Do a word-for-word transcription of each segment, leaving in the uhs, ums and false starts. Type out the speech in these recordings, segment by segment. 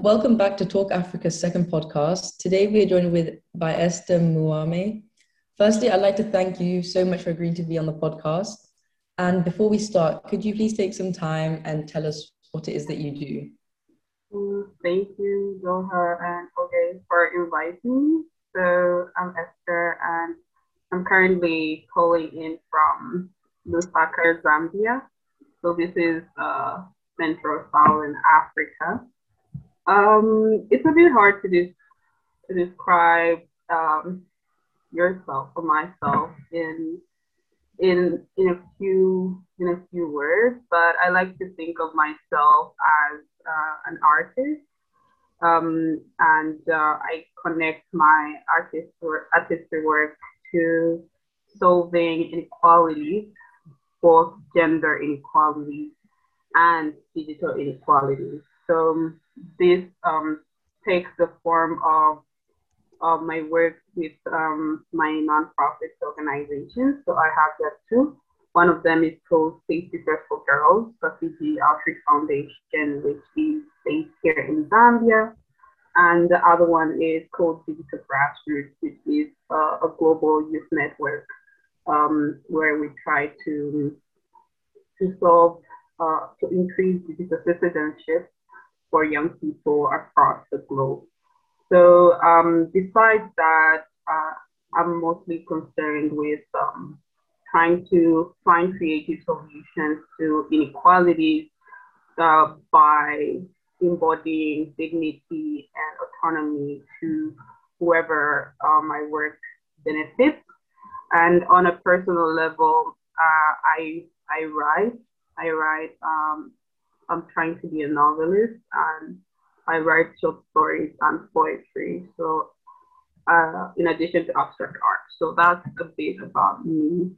Welcome back to Talk Africa's second podcast. Today we are joined with by Esther Mwema. Firstly, I'd like to thank you so much for agreeing to be on the podcast. And before we start, could you please take some time and tell us what it is that you do? Thank you, Doha and Oge, for inviting me. So I'm Esther, and I'm currently calling in from Lusaka, Zambia. So this is uh, Central Southern Africa. Um, it's a bit hard to, de- to describe um, yourself or myself in in in a few in a few words, but I like to think of myself as uh, an artist, um, and uh, I connect my artist work, artistry work to solving inequalities, both gender inequalities and digital inequalities. So this um, takes the form of, of my work with um, my nonprofit organizations. So I have that too. One of them is called Safety First for Girls Outreach Foundation, which is based here in Zambia. And the other one is called Digital Grassroots, which is uh, a global youth network um, where we try to, to solve, uh, to increase digital citizenship for young people across the globe. So um, besides that, uh, I'm mostly concerned with um, trying to find creative solutions to inequalities uh, by embodying dignity and autonomy to whoever uh, my work benefits. And on a personal level, uh, I I write, I write, um, I'm trying to be a novelist, and I write short stories and poetry. So uh, in addition to abstract art. So that's a bit about me.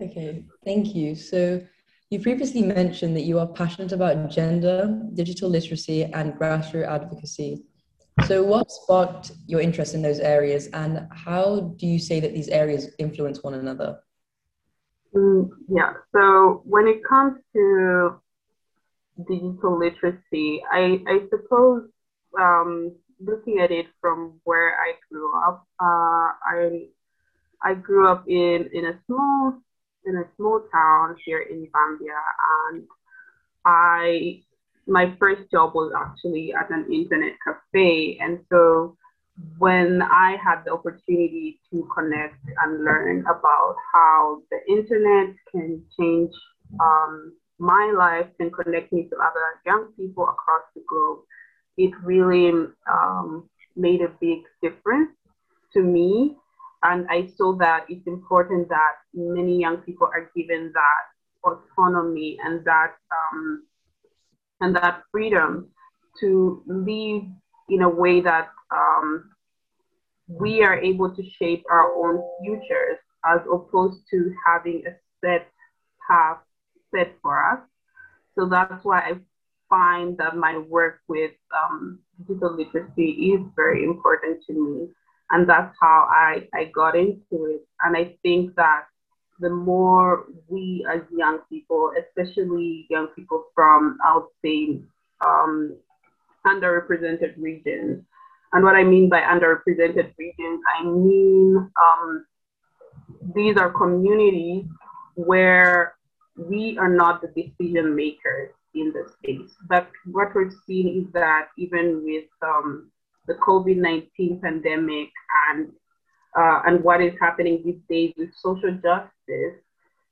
Okay, thank you. So you previously mentioned that you are passionate about gender, digital literacy, and grassroots advocacy. So what sparked your interest in those areas, and how do you say that these areas influence one another? Mm, yeah, so when it comes to digital literacy, I, I suppose um, looking at it from where I grew up, uh, I I grew up in, in a small in a small town here in Zambia, and I my first job was actually at an internet cafe, and so when I had the opportunity to connect and learn about how the internet can change um, my life and connect me to other young people across the globe, it really um, made a big difference to me. And I saw that it's important that many young people are given that autonomy and that um, and that freedom to live in a way that um, we are able to shape our own futures, as opposed to having a set path set for us. So that's why I find that my work with um, digital literacy is very important to me. And that's how I, I got into it. And I think that the more we as young people, especially young people from, I would say, um, underrepresented regions. And what I mean by underrepresented regions, I mean um, these are communities where we are not the decision makers in the space. But what we're seeing is that even with um, the COVID nineteen pandemic and uh, and what is happening these days with social justice,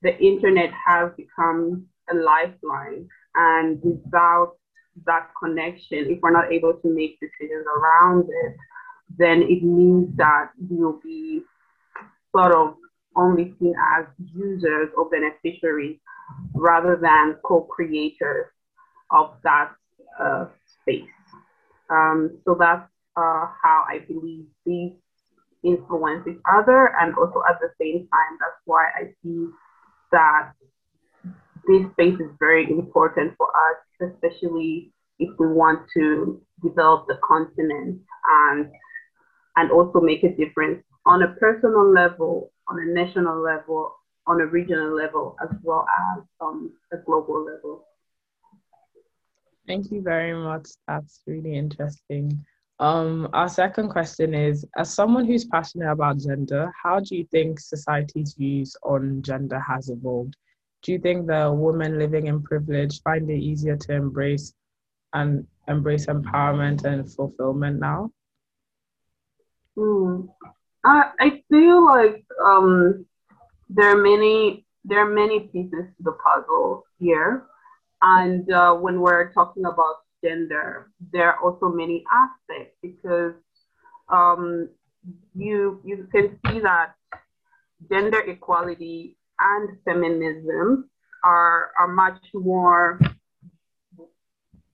the internet has become a lifeline. And without that connection, if we're not able to make decisions around it, then it means that we'll be sort of only seen as users or beneficiaries rather than co-creators of that uh, space. Um, so that's uh, how I believe these influence each other, and also at the same time, that's why I see that this space is very important for us, especially if we want to develop the continent and and also make a difference on a personal level, on a national level, on a regional level, as well as on um, a global level. Thank you very much. That's really interesting. Um, our second question is, as someone who's passionate about gender, how do you think society's views on gender has evolved? Do you think that women living in privilege find it easier to embrace and embrace empowerment and fulfillment now? Mm. I, I feel like um, there are many there are many pieces to the puzzle here. And uh, when we're talking about gender, there are also many aspects, because um, you you can see that gender equality and feminism are are much more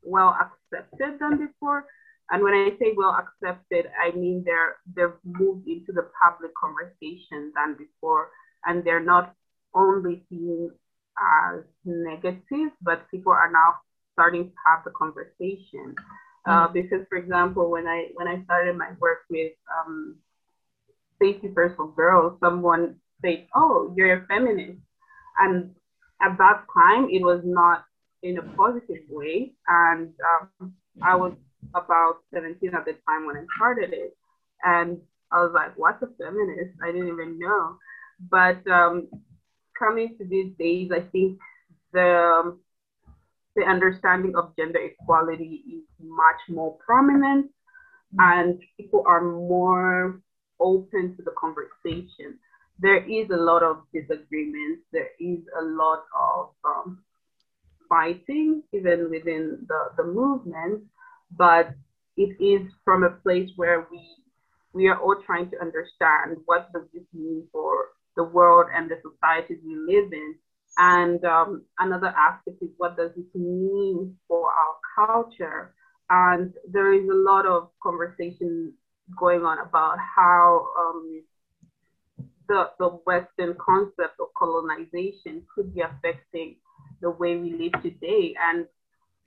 well accepted than before. And when I say well accepted, I mean they're they've moved into the public conversation than before, and they're not only seen as negative, but people are now starting to have the conversation. Uh, because, for example, when I when I started my work with um, Safety First for Girls, someone said, "Oh, you're a feminist," and at that time, it was not in a positive way. And um, I was about seventeen at the time when I started it, and I was like, "What's a feminist?" I didn't even know. But um, coming to these days, I think the the understanding of gender equality is much more prominent, mm-hmm. and people are more open to the conversation. There is a lot of disagreements. There is a lot of um, fighting, even within the, the movement, but it is from a place where we we are all trying to understand what does this mean for the world and the societies we live in. And um, another aspect is, what does it mean for our culture? And there is a lot of conversation going on about how um, the, the Western concept of colonization could be affecting the way we live today. And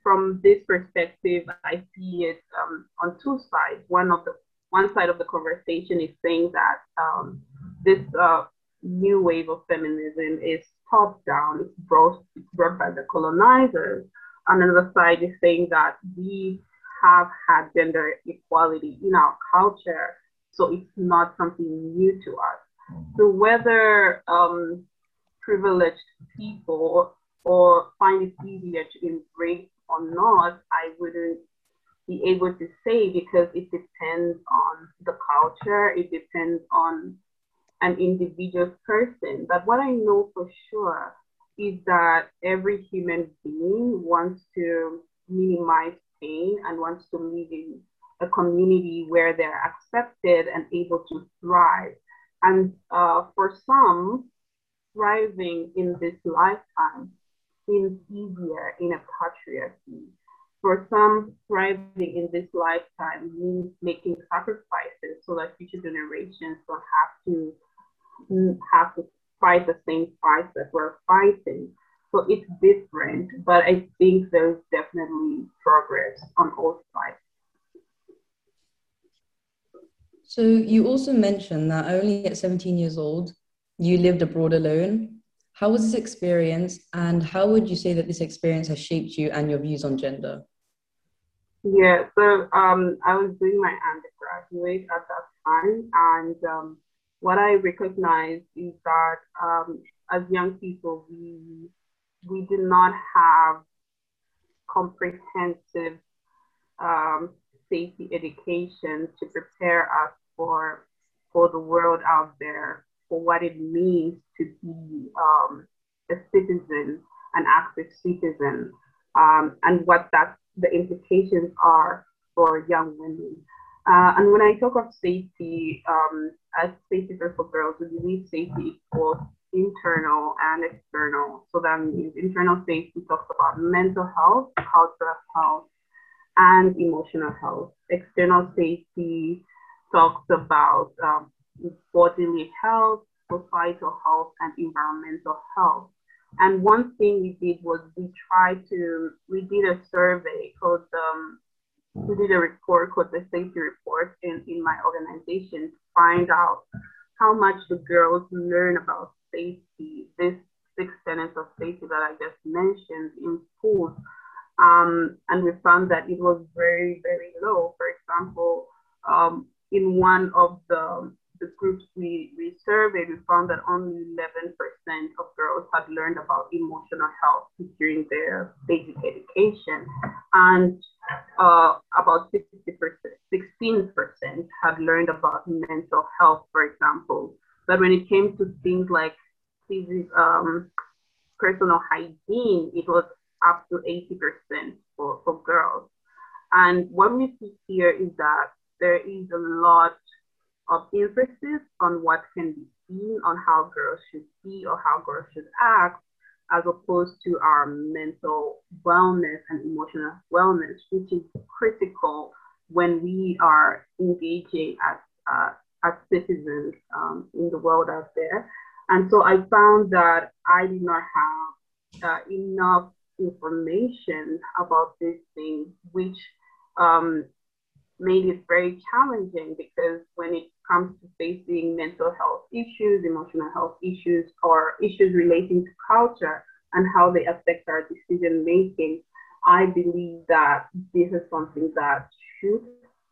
from this perspective, I see it um, on two sides. One of the one side of the conversation is saying that um, this uh, new wave of feminism is top down, it's brought, it's brought by the colonizers. Another side is saying that we have had gender equality in our culture, so it's not something new to us. So whether um, privileged people or find it easier to embrace or not, I wouldn't be able to say, because it depends on the culture, it depends on an individual person. But what I know for sure is that every human being wants to minimize pain and wants to live in a community where they're accepted and able to thrive. And uh, for some, thriving in this lifetime seems easier in a patriarchy. For some, thriving in this lifetime means making sacrifices so that future generations don't have to have to fight the same fights that we're fighting. So it's different, but I think there's definitely progress on all sides. So you also mentioned that only at seventeen years old, you lived abroad alone. How was this experience, and how would you say that this experience has shaped you and your views on gender? Yeah, so um, I was doing my undergraduate at that time, and um, what I recognized is that um, as young people, we we did not have comprehensive um, safety education to prepare us for for the world out there, for what it means to be um, a citizen, an active citizen, um, and what that the implications are for young women. Uh, and when I talk of safety, um, as Safety First for Girls, we believe safety equals internal and external. So that means internal safety talks about mental health, cultural health, and emotional health. External safety talks about um, bodily health, societal health, and environmental health. And one thing we did was we tried to, we did a survey called, um, we did a report called the Safety Report in, in my organization to find out how much the girls learn about safety, this six tenets of safety that I just mentioned in schools. Um, and we found that it was very, very low. For example, um, in one of the, the groups we, we surveyed, we found that only eleven percent of girls had learned about emotional health during their basic education. And uh, about sixteen percent had learned about mental health, for example. But when it came to things like um, personal hygiene, it was up to eighty percent for, for girls. And what we see here is that there is a lot of emphasis on what can be seen, on how girls should be or how girls should act, as opposed to our mental wellness and emotional wellness, which is critical when we are engaging as, uh, as citizens um, in the world out there. And so I found that I did not have uh, enough information about these things, which um, made it very challenging, because when it comes to facing mental health issues, emotional health issues, or issues relating to culture and how they affect our decision making, I believe that this is something that should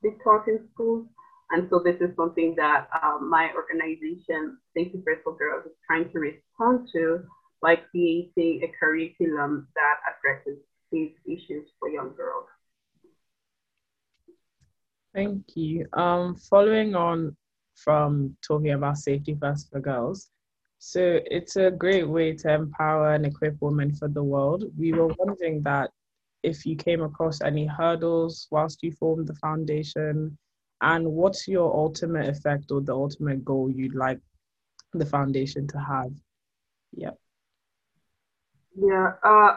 be taught in schools. And so this is something that uh, my organization, Safety First for Girls, is trying to respond to by creating a curriculum that addresses these issues for young girls. Thank you. Um, following on from talking about Safety First for Girls, so it's a great way to empower and equip women for the world. We were wondering that if you came across any hurdles whilst you formed the foundation, and what's your ultimate effect or the ultimate goal you'd like the foundation to have? Yeah. Yeah, uh,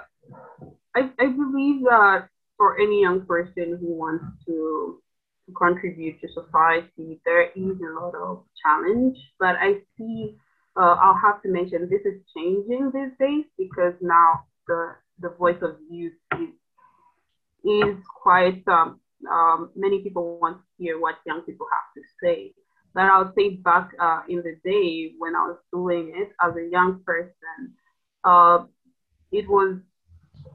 I, I believe that for any young person who wants to, to contribute to society, there is a lot of challenge, but I see, uh, I'll have to mention, this is changing these days, because now the, the voice of youth is, is quite, um, um, many people want to hear what young people have to say. But I'll say back uh, in the day when I was doing it as a young person, uh, it was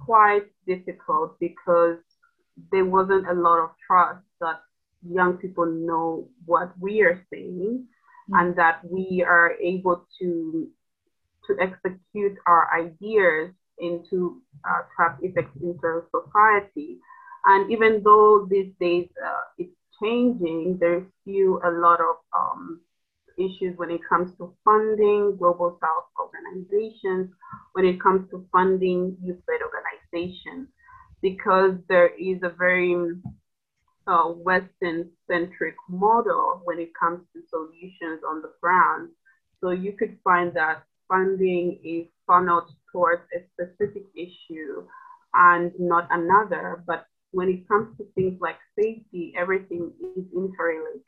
quite difficult because there wasn't a lot of trust that young people know what we are saying, mm-hmm. and that we are able to to execute our ideas into uh, trap effects into society. And even though these days uh, it's changing, there's still a lot of um, issues when it comes to funding Global South organizations, when it comes to funding youth-led organizations, because there is a very uh, Western-centric model when it comes to solutions on the ground. So you could find that funding is funneled towards a specific issue and not another, but when it comes to things like safety, everything is interrelated.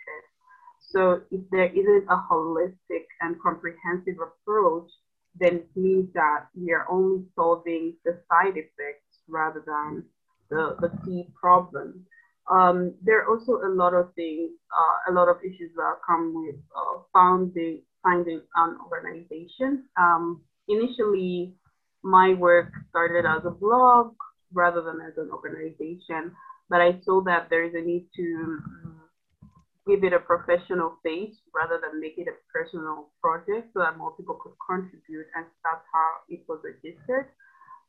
So if there isn't a holistic and comprehensive approach, then it means that we are only solving the side effects rather than the, the key problem. Um, there are also a lot of things, uh, a lot of issues that come with uh, founding, finding an organization. Um, initially, my work started as a blog rather than as an organization, but I saw that there is a need to give it a professional face rather than make it a personal project, so that more people could contribute, and that's how it was registered.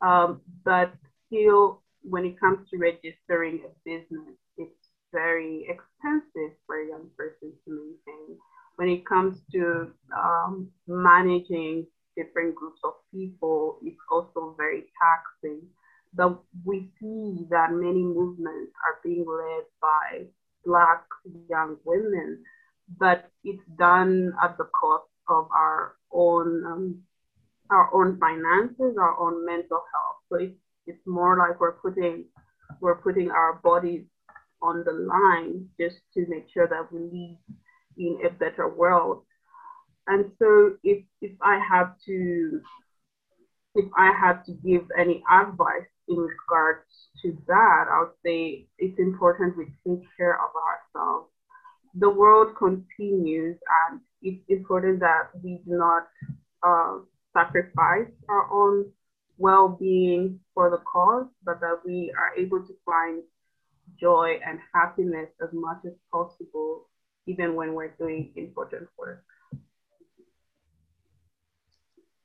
Um, but still, when it comes to registering a business, it's very expensive for a young person to maintain. When it comes to um, managing different groups of people, it's also very taxing. But we see that many movements are being led by Black young women, but it's done at the cost of our own um, our own finances, our own mental health. So it's, it's more like we're putting we're putting our bodies on the line just to make sure that we live in a better world. And so if if I have to if I had to give any advice in regards to that, I would say it's important we take care of ourselves. The world continues, and it's important that we do not uh, sacrifice our own well-being for the cause, but that we are able to find joy and happiness as much as possible, even when we're doing important work.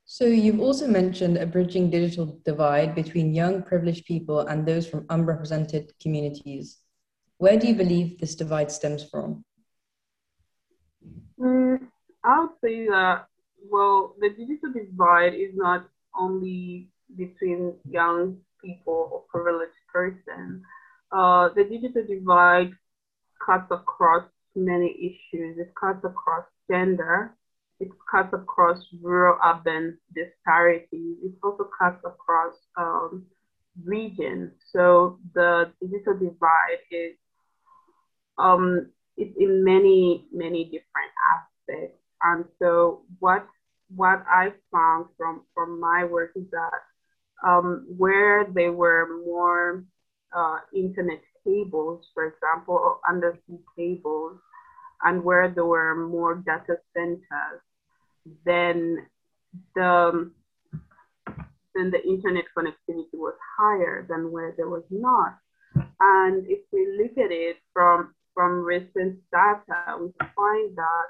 So you've also mentioned a bridging digital divide between young privileged people and those from unrepresented communities. Where do you believe this divide stems from? Mm, I would say that, well, the digital divide is not only between young people or privileged persons. Uh, the digital divide cuts across many issues. It cuts across gender. It cuts across rural-urban disparities. It also cuts across um, regions. So the digital divide is um, it's in many, many different aspects. And so what what I found from, from my work is that um, where they were more uh, internet cables, for example, or undersea cables, and where there were more data centers, then the, then the internet connectivity was higher than where there was not. And if we look at it from, from recent data, we find that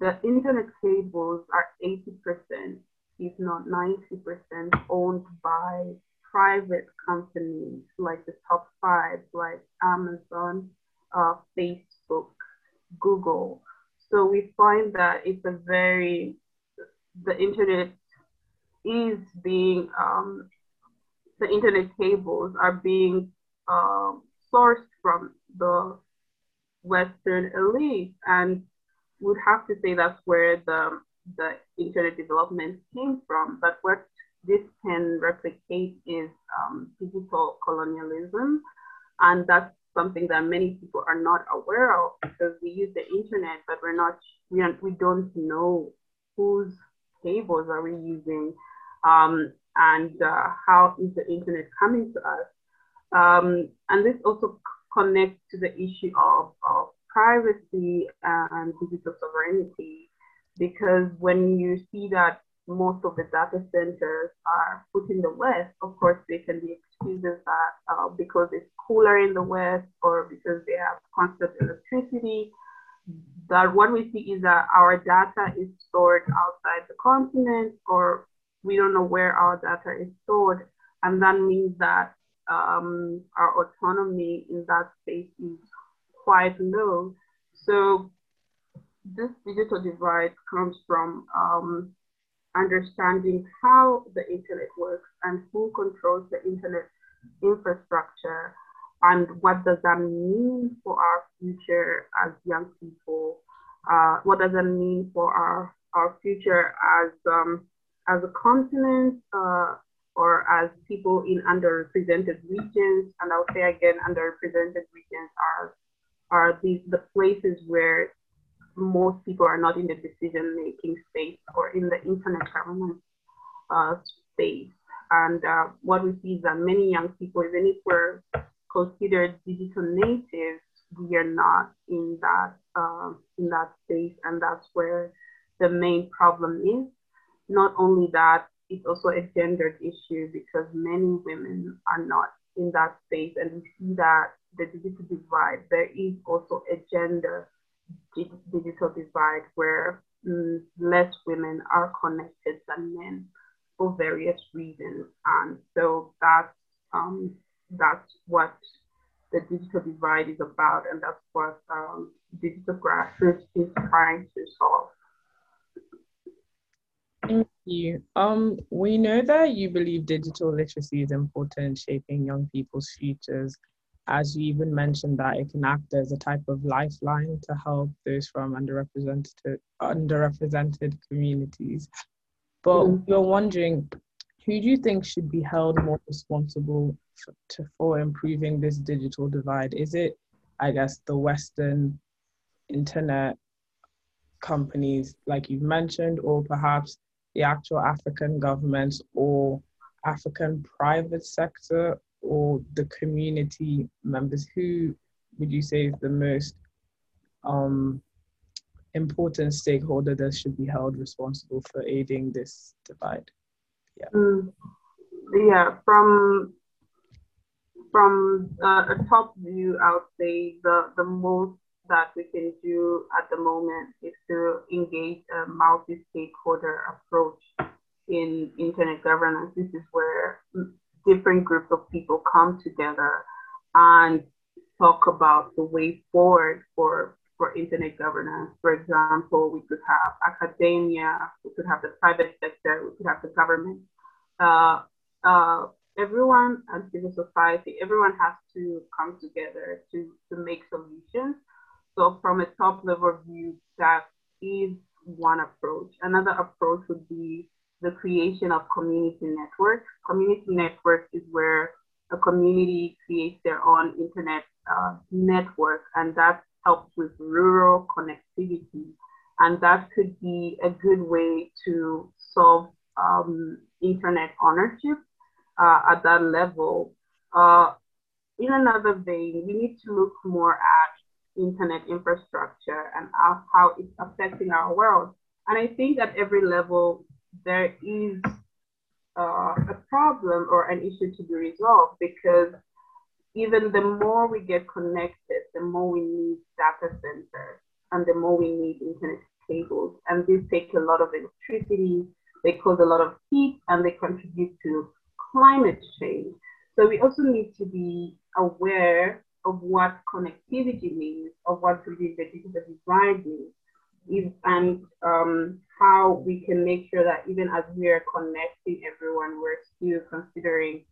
the internet cables are eighty percent, if not ninety percent, owned by private companies like the top five, like Amazon, uh, Facebook, Google. So we find that it's a very, the internet is being, um, the internet cables are being uh, sourced from the Western elite, and would have to say that's where the, the internet development came from. But what this can replicate is um, digital colonialism, and that's something that many people are not aware of, because we use the internet, but we're not, we don't, we don't know whose cables are we using, um, and uh, how is the internet coming to us. Um, and this also connects to the issue of, of privacy and digital sovereignty, because when you see that most of the data centers are put in the West, of course, they can be excuses that uh, because it's cooler in the West or because they have constant electricity, that what we see is that our data is stored outside the continent, or we don't know where our data is stored. And that means that um, our autonomy in that space is quite low. So this digital divide comes from um, understanding how the internet works and who controls the internet infrastructure, and what does that mean for our future as young people? Uh, what does that mean for our, our future as, um, as a continent, uh, or as people in underrepresented regions? And I'll say again, underrepresented regions are are these the places where most people are not in the decision-making space or in the internet government uh, space. And uh, what we see is that many young people, even if we're considered digital natives, we are not in that, uh, in that space. And that's where the main problem is. Not only that, it's also a gendered issue, because many women are not in that space. And we see that the digital divide, there is also a gender digital divide where mm, less women are connected than men for various reasons. And so that's, um, that's what the digital divide is about, and that's what um, Digital Grassroots is trying to solve. Thank you. Um, we know that you believe digital literacy is important in shaping young people's futures. As you even mentioned that it can act as a type of lifeline to help those from underrepresented underrepresented communities. But mm-hmm. We're wondering, who do you think should be held more responsible for, to, for improving this digital divide? Is it, I guess, the Western internet companies, like you've mentioned, or perhaps the actual African governments or African private sector, or the community members? Who would you say is the most um, important stakeholder that should be held responsible for aiding this divide? Yeah. Mm. yeah, from from uh, a top view, I would say the, the most that we can do at the moment is to engage a multi-stakeholder approach in internet governance. This is where different groups of people come together and talk about the way forward for, for internet governance. For example, we could have academia, we could have the private sector, we could have the government. Uh, uh, everyone and civil society, everyone has to come together to, to make solutions. So from a top level view, that is one approach. Another approach would be the creation of community networks. Community networks is where a community creates their own internet uh, network, and that helps with rural connectivity. And that could be a good way to solve um, internet ownership uh, at that level. Uh, in another vein, we need to look more at internet infrastructure and how it's affecting our world. And I think at every level, there is uh, a problem or an issue to be resolved, because even the more we get connected, the more we need data centers and the more we need internet cables. And these take a lot of electricity, they cause a lot of heat, and they contribute to climate change. So we also need to be aware of what connectivity means, of what the digital divide means, is, and um, how we can make sure that even as we are connecting everyone, we're still considering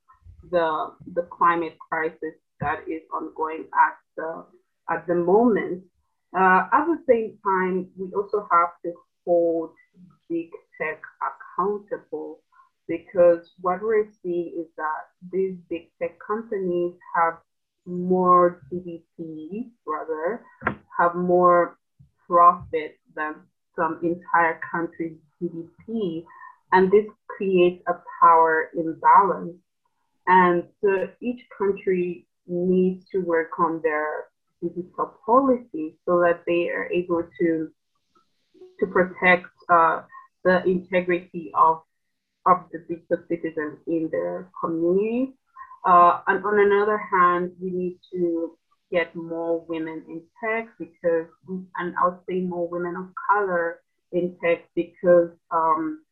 the the climate crisis that is ongoing at the at the moment. Uh, at the same time, we also have to hold big tech accountable, because what we're seeing is that these big tech companies have more G D P, rather, have more profit than some entire country's G D P. And this creates a power imbalance. And so each country needs to work on their digital policy so that they are able to, to protect uh, the integrity of, of the digital citizens in their community. Uh, and on another hand, we need to get more women in tech, because, and I would say more women of color in tech, because um,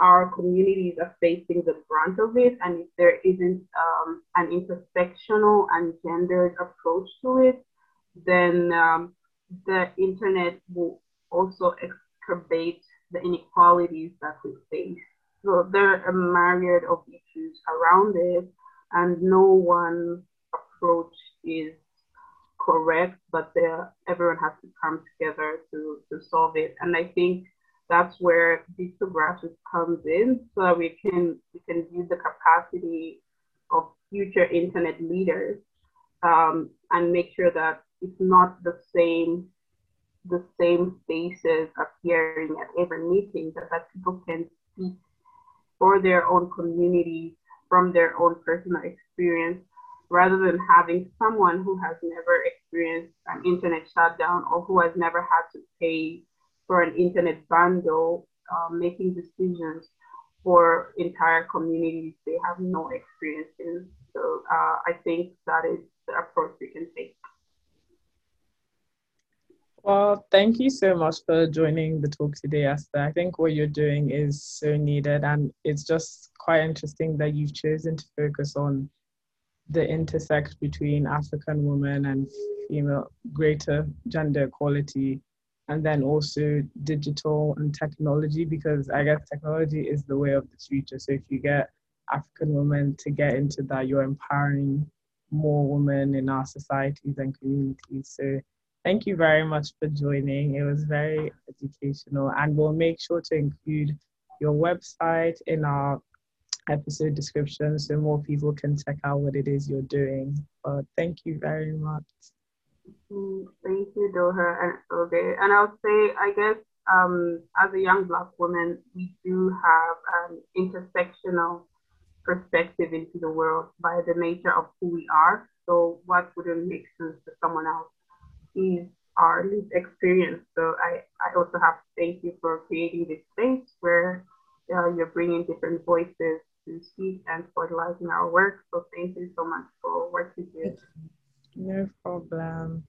our communities are facing the brunt of it. And if there isn't um, an intersectional and gendered approach to it, then um, the internet will also exacerbate the inequalities that we face. So there are a myriad of issues around it, and no one approach is correct, but there, everyone has to come together to, to solve it. And I think that's where digital grassroots comes in, so that we can, we can use the capacity of future internet leaders um, and make sure that it's not the same, the same faces appearing at every meeting, but that people can speak for their own community from their own personal experience, rather than having someone who has never experienced an internet shutdown or who has never had to pay for an internet bundle, uh, making decisions for entire communities they have no experience in. So uh, I think that is the approach we can take. Well, thank you so much for joining the talk today, Esther. I think what you're doing is so needed, and it's just quite interesting that you've chosen to focus on the intersection between African women and female, greater gender equality, and then also digital and technology, because I guess technology is the way of the future. So if you get African women to get into that, you're empowering more women in our societies and communities. So thank you very much for joining. It was very educational, and we'll make sure to include your website in our episode description so more people can check out what it is you're doing. But thank you very much. Thank you, Doha and Oge. And I'll say, I guess, um, as a young Black woman, we do have an intersectional perspective into the world by the nature of who we are. So what wouldn't make sense to someone else is our lived experience. So I, I also have to thank you for creating this space where uh, you're bringing different voices to to speak and for liking our work. So thank you so much for what you do. No problem.